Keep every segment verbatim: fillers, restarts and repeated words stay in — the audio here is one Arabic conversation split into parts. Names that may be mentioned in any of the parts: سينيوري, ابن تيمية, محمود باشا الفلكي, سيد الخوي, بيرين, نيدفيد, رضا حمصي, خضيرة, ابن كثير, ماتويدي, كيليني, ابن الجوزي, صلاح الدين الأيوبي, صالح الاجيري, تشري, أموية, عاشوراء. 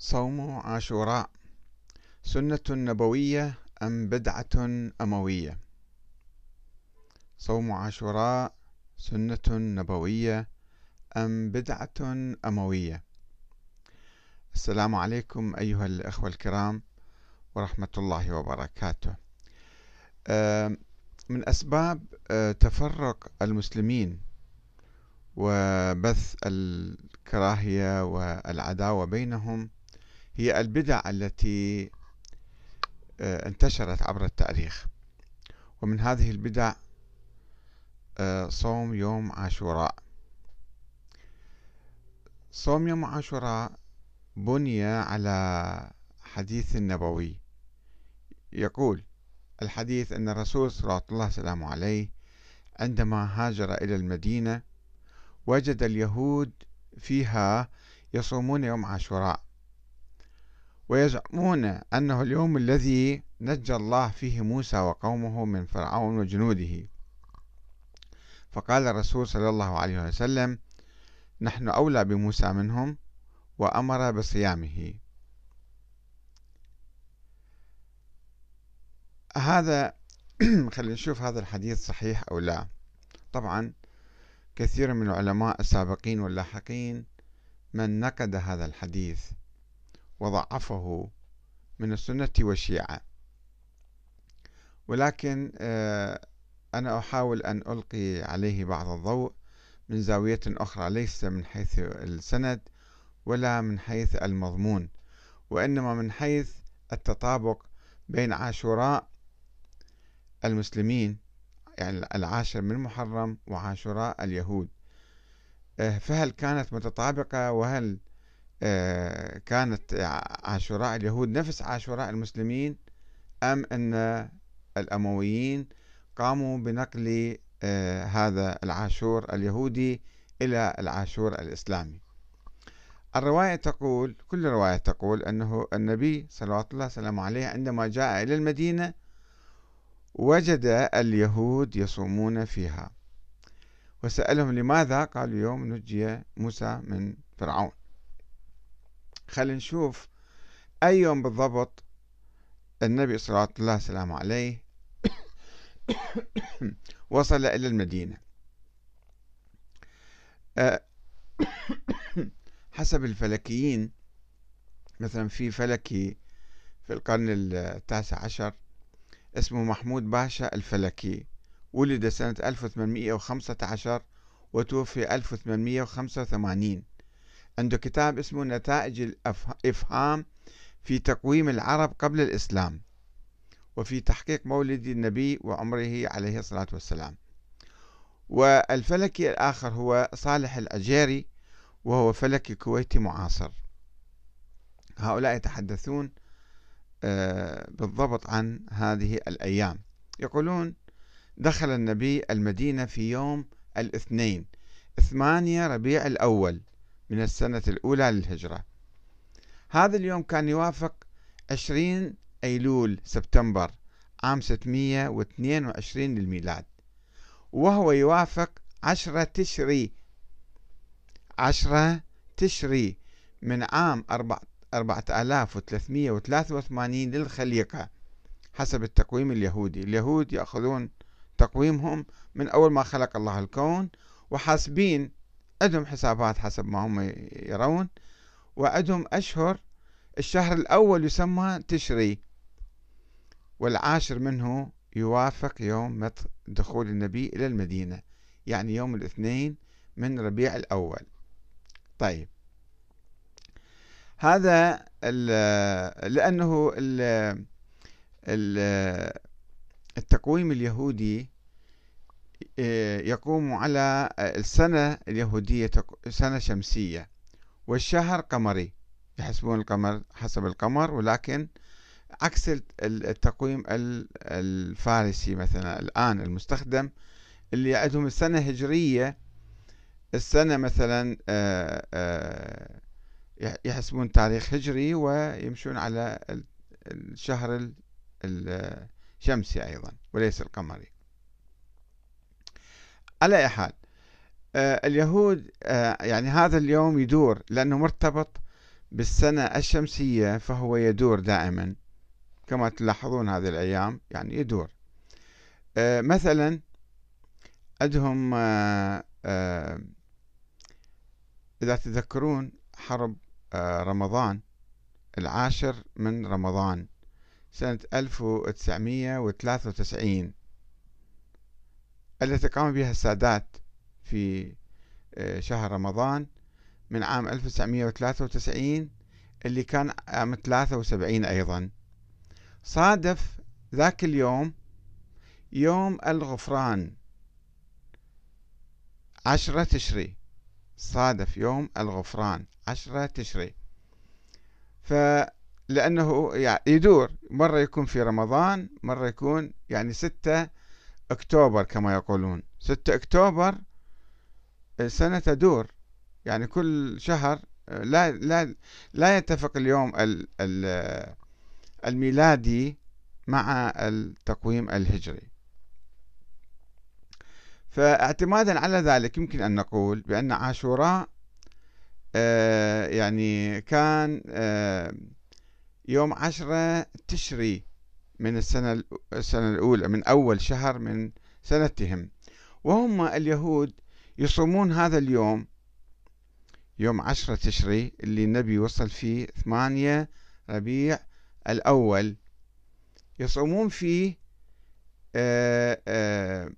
صوم عاشوراء سنة نبوية أم بدعة أموية؟ صوم عاشوراء سنة نبوية أم بدعة أموية؟ السلام عليكم أيها الأخوة الكرام ورحمة الله وبركاته. من أسباب تفرق المسلمين وبث الكراهية والعداوة بينهم هي البدع التي انتشرت عبر التاريخ، ومن هذه البدع صوم يوم عاشوراء. صوم يوم عاشوراء بني على حديث نبوي يقول الحديث أن الرسول صلوات الله وسلامه عليه عندما هاجر إلى المدينة وجد اليهود فيها يصومون يوم عاشوراء، ويزعمون أنه اليوم الذي نجى الله فيه موسى وقومه من فرعون وجنوده، فقال الرسول صلى الله عليه وسلم نحن أولى بموسى منهم، وأمر بصيامه. هذا خلينا نشوف هذا الحديث صحيح أو لا. طبعا كثير من العلماء السابقين واللاحقين من نقد هذا الحديث وضعفه من السنة والشيعة، ولكن أنا أحاول أن ألقي عليه بعض الضوء من زاوية أخرى، ليس من حيث السند ولا من حيث المضمون، وإنما من حيث التطابق بين عاشوراء المسلمين، يعني العاشر من محرم، وعاشوراء اليهود، فهل كانت متطابقة؟ وهل كانت عاشوراء اليهود نفس عاشوراء المسلمين، أم أن الأمويين قاموا بنقل هذا العاشور اليهودي إلى العاشور الإسلامي؟ الرواية تقول، كل رواية تقول أنه النبي صلوات الله وسلامه عليه عندما جاء إلى المدينة وجد اليهود يصومون فيها، وسألهم لماذا؟ قالوا يوم نجي موسى من فرعون. خلينا نشوف أي يوم بالضبط النبي صلوات الله وسلامه عليه وصل إلى المدينة. حسب الفلكيين، مثلا في فلكي في القرن التاسع عشر اسمه محمود باشا الفلكي، ولد سنة ألف وثمانمئة وخمسة عشر وتوفي ألف وثمانمئة وخمسة وثمانين، عنده كتاب اسمه نتائج الإفهام في تقويم العرب قبل الإسلام، وفي تحقيق مولد النبي وعمره عليه الصلاة والسلام. والفلكي الآخر هو صالح الاجيري، وهو فلكي كويتي معاصر. هؤلاء يتحدثون بالضبط عن هذه الأيام، يقولون دخل النبي المدينة في يوم الاثنين ثمانية ربيع الأول من السنة الأولى للهجرة. هذا اليوم كان يوافق عشرين أيلول سبتمبر عام ستمئة واثنين وعشرين للميلاد، وهو يوافق عشرة تشري عشرة تشري من عام أربعة آلاف وثلاثمئة وثلاثة وثمانين للخليقة حسب التقويم اليهودي. اليهود يأخذون تقويمهم من أول ما خلق الله الكون، وحاسبين عندهم حسابات حسب ما هم يرون، وعندهم أشهر. الشهر الأول يسمى تشري، والعاشر منه يوافق يوم دخول النبي إلى المدينة، يعني يوم الاثنين من ربيع الأول. طيب، هذا لأنه التقويم اليهودي يقوم على السنة اليهودية سنة شمسية، والشهر قمري، يحسبون القمر حسب القمر، ولكن عكس التقويم الفارسي مثلا الآن المستخدم، اللي عندهم السنة هجرية. السنة مثلا يحسبون تاريخ هجري ويمشون على الشهر الشمسي أيضا وليس القمري. على أي حال، اليهود يعني هذا اليوم يدور لأنه مرتبط بالسنة الشمسية فهو يدور دائما كما تلاحظون هذه الأيام، يعني يدور. أه مثلا عندهم أه أه إذا تذكرون حرب أه رمضان العاشر من رمضان سنة ألف وتسعمئة وثلاثة وتسعين التي قام بها السادات في شهر رمضان من عام ألف وتسعمئة وثلاثة وتسعين اللي كان عام ثلاثة وسبعين أيضا، صادف ذاك اليوم يوم الغفران، عشرة تشري، صادف يوم الغفران عشرة تشري. فلأنه يدور مرة يكون في رمضان مرة يكون يعني ستة أكتوبر كما يقولون، ستة أكتوبر السنة تدور، يعني كل شهر لا لا لا يتفق اليوم الميلادي مع التقويم الهجري. فاعتمادا على ذلك يمكن أن نقول بأن عاشوراء يعني كان يوم عشرة تشري من السنة السنة الأولى، من أول شهر من سنتهم، وهم اليهود يصومون هذا اليوم يوم عشرة تشري اللي النبي وصل فيه ثمانية ربيع الأول، يصومون فيه آآ آآ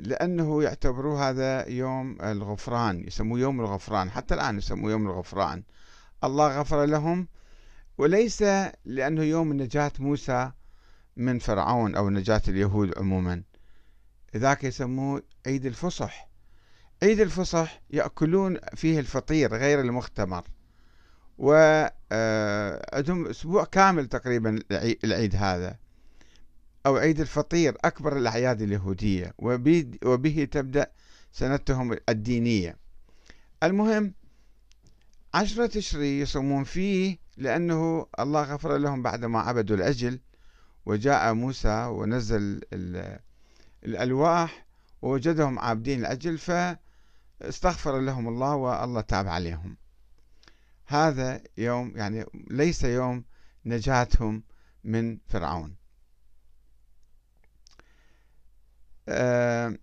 لأنه يعتبروا هذا يوم الغفران، يسموه يوم الغفران، حتى الآن يسموه يوم الغفران، الله غفر لهم، وليس لأنه يوم نجاة موسى من فرعون أو نجاة اليهود عموما. ذاك يسموه عيد الفصح، عيد الفصح يأكلون فيه الفطير غير المختمر، وعندهم أسبوع كامل تقريبا العيد هذا أو عيد الفطير، أكبر الأعياد اليهودية، وبه تبدأ سنتهم الدينية. المهم عشرة تشري يصومون فيه لأنه الله غفر لهم بعدما عبدوا العجل وجاء موسى ونزل الألواح ووجدهم عابدين العجل فاستغفر لهم الله والله تاب عليهم. هذا يوم يعني ليس يوم نجاتهم من فرعون. آه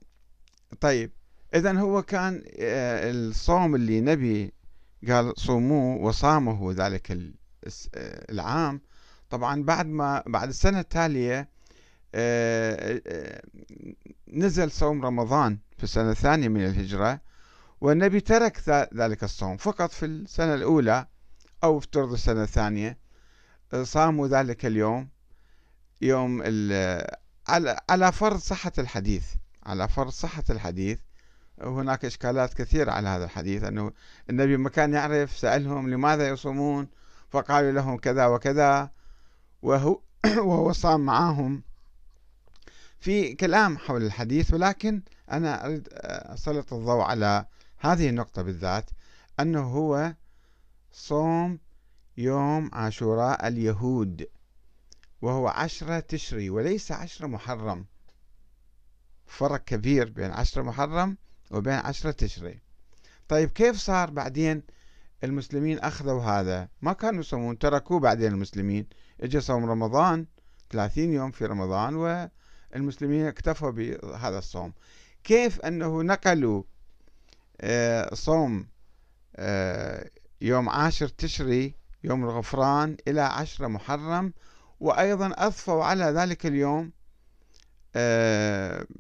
طيب إذن هو كان آه الصوم اللي نبي قال صوموه وصامه ذلك العام، طبعا بعد ما بعد السنة التالية آه آه نزل صوم رمضان في السنة الثانية من الهجرة، والنبي ترك ذلك الصوم فقط في السنة الأولى أو افترض السنة الثانية، صاموا ذلك اليوم يوم على فرض صحة الحديث، على فرض صحة الحديث. هناك إشكالات كثيرة على هذا الحديث، أنه النبي ما كان يعرف، سألهم لماذا يصومون فقالوا لهم كذا وكذا، وهو وهو صام معهم. في كلام حول الحديث، ولكن أنا أريد أسلط الضوء على هذه النقطة بالذات، أنه هو صوم يوم عاشوراء اليهود وهو عشرة تشري وليس عشرة محرم، فرق كبير بين عشرة محرم وبين عشرة تشري. طيب كيف صار بعدين المسلمين أخذوا هذا؟ ما كانوا يصومون، تركوه بعدين المسلمين، اجى صوم رمضان ثلاثين يوم في رمضان و المسلمين اكتفوا بهذا الصوم. كيف أنه نقلوا صوم يوم عاشر تشري يوم الغفران إلى عشرة محرم، وأيضا أضفوا على ذلك اليوم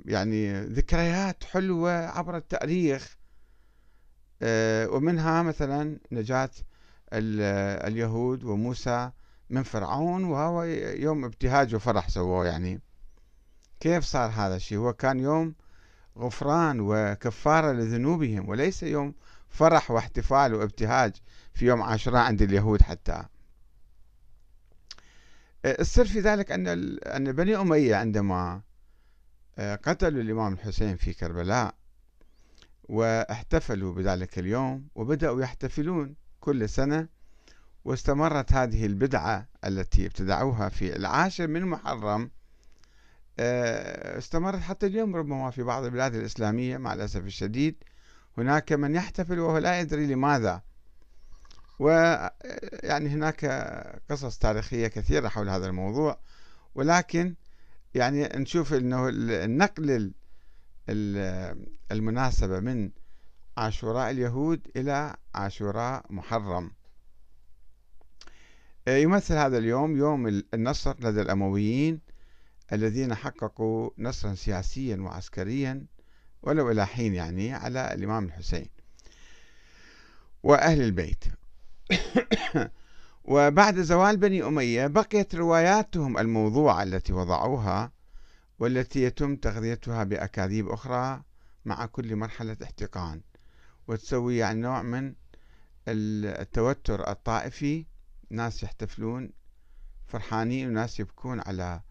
يعني ذكريات حلوة عبر التاريخ، ومنها مثلا نجاة اليهود وموسى من فرعون، وهو يوم ابتهاج وفرح سووه. يعني كيف صار هذا الشيء؟ هو كان يوم غفران وكفارة لذنوبهم، وليس يوم فرح واحتفال وابتهاج في يوم عاشوراء عند اليهود. حتى السر في ذلك أن أن بني أمية عندما قتلوا الإمام الحسين في كربلاء واحتفلوا بذلك اليوم وبدأوا يحتفلون كل سنة، واستمرت هذه البدعة التي ابتدعوها في العاشر من محرم، استمرت حتى اليوم. ربما في بعض البلاد الإسلامية مع الأسف الشديد هناك من يحتفل وهو لا يدري لماذا، ويعني هناك قصص تاريخية كثيرة حول هذا الموضوع، ولكن يعني نشوف أنه نقل المناسبة من عاشوراء اليهود إلى عاشوراء محرم. يمثل هذا اليوم يوم النصر لدى الأمويين الذين حققوا نصرا سياسيا وعسكريا ولو إلى حين يعني على الإمام الحسين وأهل البيت. وبعد زوال بني أمية بقيت رواياتهم الموضوعة التي وضعوها والتي يتم تغذيتها بأكاذيب أخرى مع كل مرحلة احتقان، وتسوي يعني نوع من التوتر الطائفي، ناس يحتفلون فرحانين وناس يبكون على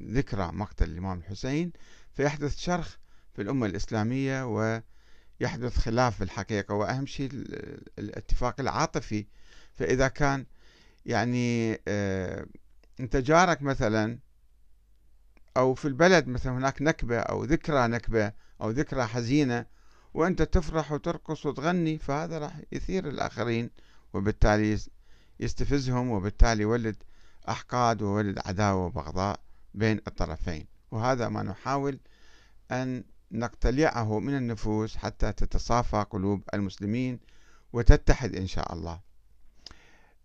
ذكرى مقتل الإمام الحسين، فيحدث شرخ في الأمة الإسلامية ويحدث خلاف في الحقيقة. وأهم شيء الاتفاق العاطفي، فإذا كان يعني أنت جارك مثلا أو في البلد مثلا هناك نكبة أو ذكرى نكبة أو ذكرى حزينة وأنت تفرح وترقص وتغني، فهذا راح يثير الآخرين وبالتالي يستفزهم، وبالتالي يولد أحقاد ويولد عداوة وبغضاء بين الطرفين. وهذا ما نحاول أن نقتلعه من النفوس حتى تتصافى قلوب المسلمين وتتحد إن شاء الله.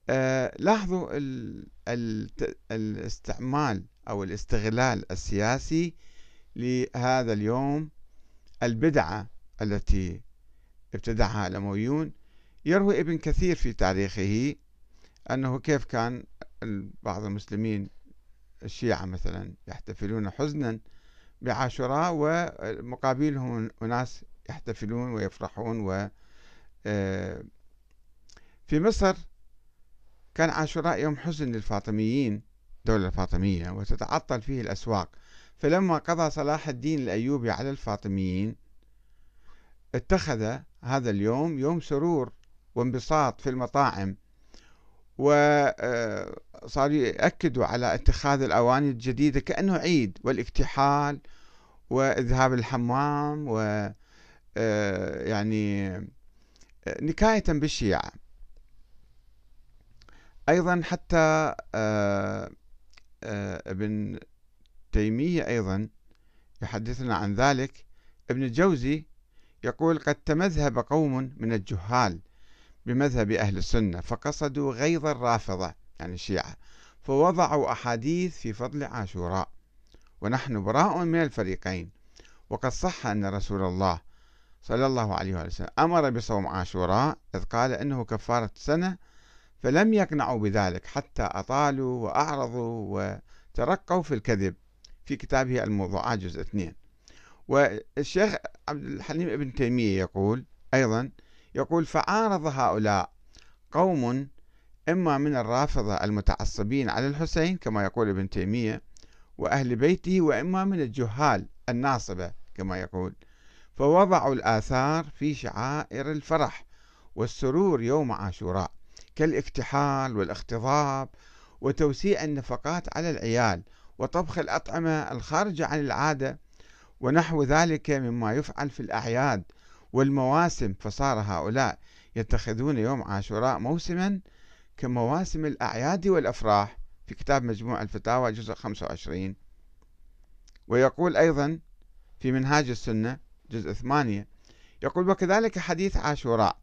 أه لاحظوا الاستعمال أو الاستغلال السياسي لهذا اليوم، البدعة التي ابتدعها الأمويون. يروي ابن كثير في تاريخه أنه كيف كان بعض المسلمين الشيعة مثلا يحتفلون حزنا بعاشوراء ومقابلهم أناس يحتفلون ويفرحون. و في مصر كان عاشوراء يوم حزن للفاطميين، الدولة الفاطمية، وتتعطل فيه الأسواق. فلما قضى صلاح الدين الأيوبي على الفاطميين اتخذ هذا اليوم يوم سرور وانبساط في المطاعم، وصاروا يأكدوا على اتخاذ الأواني الجديدة كأنه عيد، والاكتحال وإذهاب الحمام، و يعني نكاية بالشيعة. أيضا حتى ابن تيمية أيضا يحدثنا عن ذلك. ابن الجوزي يقول: قد تمذهب قوم من الجهال بمذهب أهل السنة فقصدوا غيظ الرافضة يعني الشيعة، فوضعوا أحاديث في فضل عاشوراء، ونحن براء من الفريقين. وقد صح أن رسول الله صلى الله عليه وسلم أمر بصوم عاشوراء إذ قال إنه كفارة سنة، فلم يقنعوا بذلك حتى أطالوا وأعرضوا وترقوا في الكذب، في كتابه الموضوعات جزء اثنين. والشيخ عبد الحليم ابن تيمية يقول أيضا، يقول: فعارض هؤلاء قوم إما من الرافضة المتعصبين على الحسين كما يقول ابن تيمية وأهل بيته، وإما من الجهال الناصبة كما يقول، فوضعوا الآثار في شعائر الفرح والسرور يوم عاشوراء كالاكتحال والاختضاب وتوسيع النفقات على العيال وطبخ الأطعمة الخارجة عن العادة ونحو ذلك مما يفعل في الأعياد والمواسم، فصار هؤلاء يتخذون يوم عاشوراء موسما كمواسم الأعياد والأفراح، في كتاب مجموع الفتاوى جزء خمسة وعشرين. ويقول أيضا في منهاج السنة جزء ثمانية، يقول: وكذلك حديث عاشوراء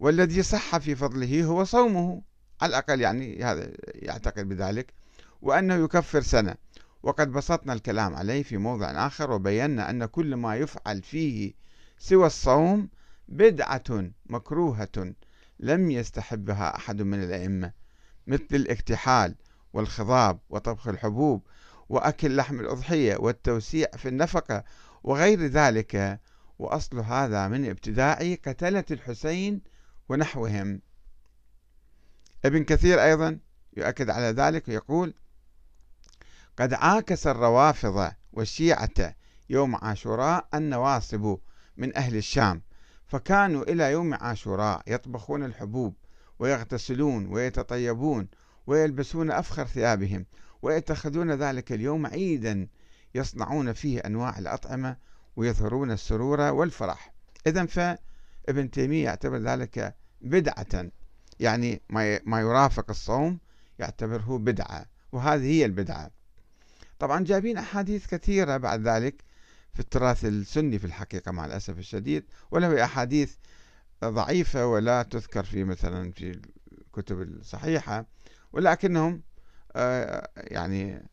والذي صح في فضله هو صومه، على الأقل يعني هذا يعتقد بذلك، وأنه يكفر سنة. وقد بسطنا الكلام عليه في موضع آخر وبينا أن كل ما يفعل فيه سوى الصوم بدعة مكروهة لم يستحبها أحد من الأئمة، مثل الاكتحال والخضاب وطبخ الحبوب وأكل لحم الأضحية والتوسيع في النفقة وغير ذلك، وأصل هذا من ابتداع قتلة الحسين ونحوهم. ابن كثير أيضا يؤكد على ذلك ويقول: قد عاكس الروافضة والشيعة يوم عاشوراء النواصب من أهل الشام، فكانوا إلى يوم عاشوراء يطبخون الحبوب ويغتسلون ويتطيبون ويلبسون أفخر ثيابهم، ويتخذون ذلك اليوم عيدا يصنعون فيه أنواع الأطعمة ويظهرون السرور والفرح. إذن فابن تيمية يعتبر ذلك بدعة، يعني ما يرافق الصوم يعتبره بدعة، وهذه هي البدعة. طبعا جايبين أحاديث كثيرة بعد ذلك في التراث السني في الحقيقة مع الأسف الشديد، ولا هي أحاديث ضعيفة ولا تذكر في مثلا في الكتب الصحيحة، ولكنهم يعني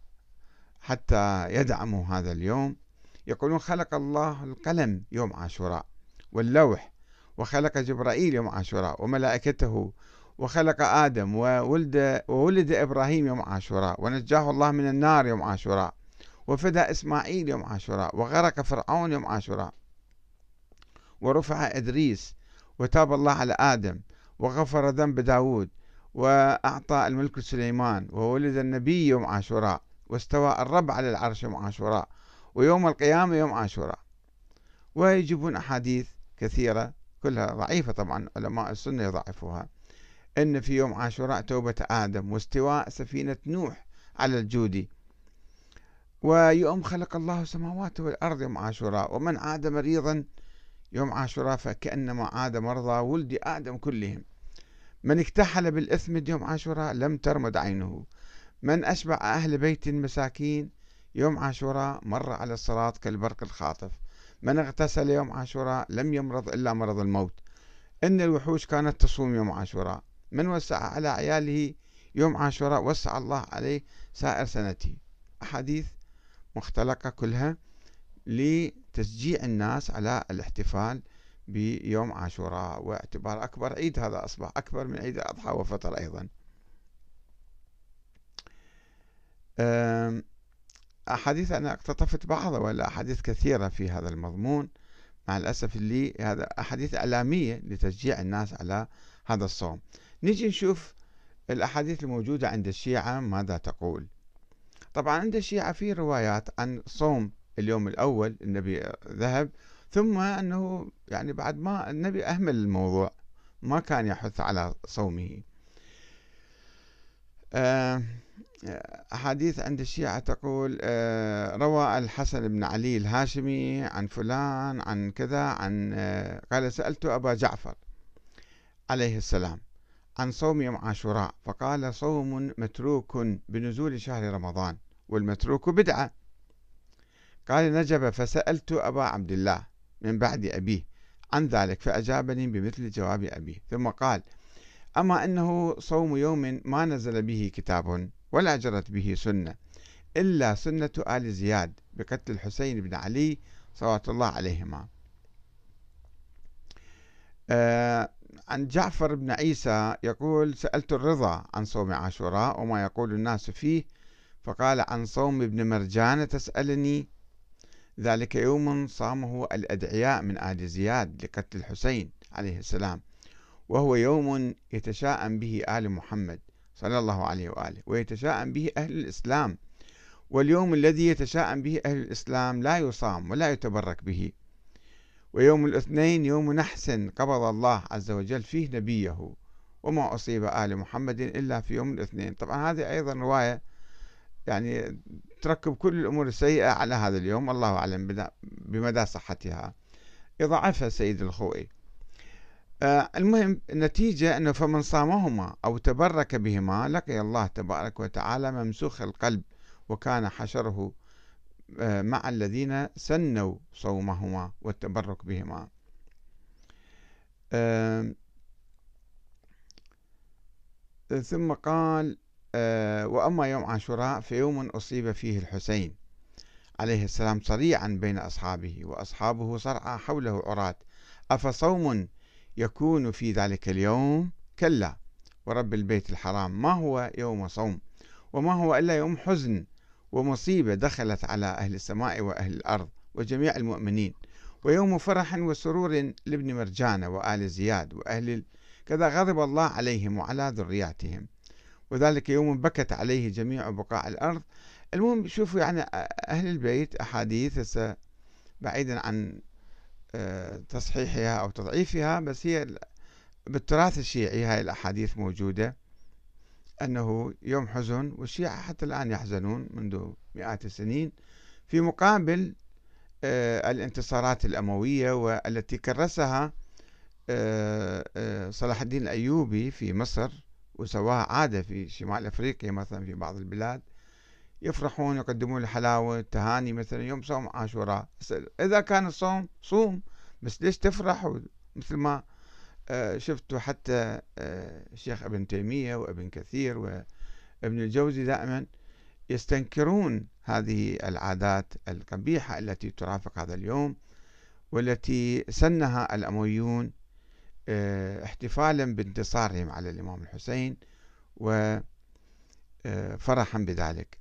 حتى يدعموا هذا اليوم يقولون خلق الله القلم يوم عاشوراء واللوح، وخلق جبرائيل يوم عاشوراء وملائكته، وخلق آدم وولد, وولد إبراهيم يوم عاشوراء، ونجاه الله من النار يوم عاشوراء، وفدى إسماعيل يوم عاشوراء، وغرق فرعون يوم عاشوراء، ورفع إدريس، وتاب الله على آدم، وغفر ذنب داود، وأعطى الملك سليمان، وولد النبي يوم عاشوراء، واستوى الرب على العرش يوم عاشوراء، ويوم القيامة يوم عاشوراء. ويجيبون أحاديث كثيرة كلها ضعيفة، طبعا علماء السنة يضعفوها، إن في يوم عاشوراء توبة آدم، واستواء سفينة نوح على الجودي، ويوم خلق الله السماوات والأرض يوم عاشوراء، ومن عاد مريضا يوم عاشوراء فكأنما عاد مرضى ولد آدم كلهم، من اكتحل بالإثم يوم عاشوراء لم ترمد عينه، من أشبع أهل بيت مساكين يوم عاشوراء مر على الصراط كالبرق الخاطف، من اغتسل يوم عاشوراء لم يمرض إلا مرض الموت، إن الوحوش كانت تصوم يوم عاشوراء، من وسع على عياله يوم عاشوراء وسع الله عليه سائر سنته. أحاديث مختلقة كلها لتشجيع الناس على الاحتفال بيوم عاشوراء، واعتبار أكبر عيد، هذا أصبح أكبر من عيد الأضحى وفطر أيضا. أحاديث أنا اقتطفت بعضها، ولا أحاديث كثيرة في هذا المضمون مع الأسف، اللي هذا أحاديث إعلامية لتشجيع الناس على هذا الصوم. نجي نشوف الأحاديث الموجودة عند الشيعة ماذا تقول. طبعا عند الشيعة في روايات عن صوم اليوم الأول النبي ذهب، ثم أنه يعني بعد ما النبي أهمل الموضوع ما كان يحث على صومه. أه أحاديث عند الشيعة تقول أه روى الحسن بن علي الهاشمي عن فلان عن كذا عن أه قال سألت أبا جعفر عليه السلام عن صوم يوم عاشوراء فقال صوم متروك بنزول شهر رمضان والمتروك بدعة. قال نجب فسألت أبا عبد الله من بعد أبيه عن ذلك فأجابني بمثل جواب أبيه. ثم قال أما أنه صوم يوم ما نزل به كتاب ولا جرت به سنة إلا سنة آل زياد بقتل الحسين بن علي صلوات الله عليهما. آه عن جعفر بن عيسى يقول سألت الرضا عن صوم عاشوراء وما يقول الناس فيه فقال عن صوم ابن مرجان تسألني ذلك يوم صامه الأدعياء من آل زياد لقتل الحسين عليه السلام وهو يوم يتشاءم به آل محمد صلى الله عليه وآله ويتشاءم به أهل الإسلام واليوم الذي يتشاءم به أهل الإسلام لا يصام ولا يتبرك به. ويوم الاثنين يوم نحس قبض الله عز وجل فيه نبيه وما أصيب آل محمد إلا في يوم الاثنين. طبعا هذه أيضا رواية يعني تركب كل الأمور السيئة على هذا اليوم، الله أعلم بمدى صحتها، يضعفها سيد الخوي. آه المهم النتيجة أنه فمن صامهما أو تبرك بهما لقي الله تبارك وتعالى ممسوخ القلب وكان حشره آه مع الذين سنوا صومهما والتبرك بهما. آه ثم قال أه وأما يوم عاشوراء فيوم أصيب فيه الحسين عليه السلام صريعا بين أصحابه وأصحابه صرعى حوله عراة أفصوم يكون في ذلك اليوم؟ كلا ورب البيت الحرام ما هو يوم صوم وما هو إلا يوم حزن ومصيبة دخلت على أهل السماء وأهل الأرض وجميع المؤمنين ويوم فرح وسرور لابن مرجان وآل زياد وأهل كذا غضب الله عليهم وعلى ذرياتهم وذلك يوم بكت عليه جميع بقاع الأرض. المهم شوفوا يعني أهل البيت أحاديث هسه بعيدا عن تصحيحها أو تضعيفها، بس هي بالتراث الشيعي هاي الأحاديث موجودة أنه يوم حزن والشيعة حتى الآن يحزنون منذ مئات السنين في مقابل الانتصارات الأموية والتي كرسها صلاح الدين الأيوبي في مصر، وسواها عادة في شمال أفريقيا مثلا في بعض البلاد، يفرحون يقدمون الحلاوة التهاني مثلا يوم صوم عاشوراء. إذا كان الصوم صوم، بس ليش تفرح؟ مثل ما شفتوا حتى الشيخ ابن تيمية وابن كثير وابن الجوزي دائما يستنكرون هذه العادات القبيحة التي ترافق هذا اليوم، والتي سنها الأمويون احتفالا بانتصارهم على الإمام الحسين وفرحا بذلك.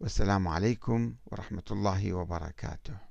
والسلام عليكم ورحمة الله وبركاته.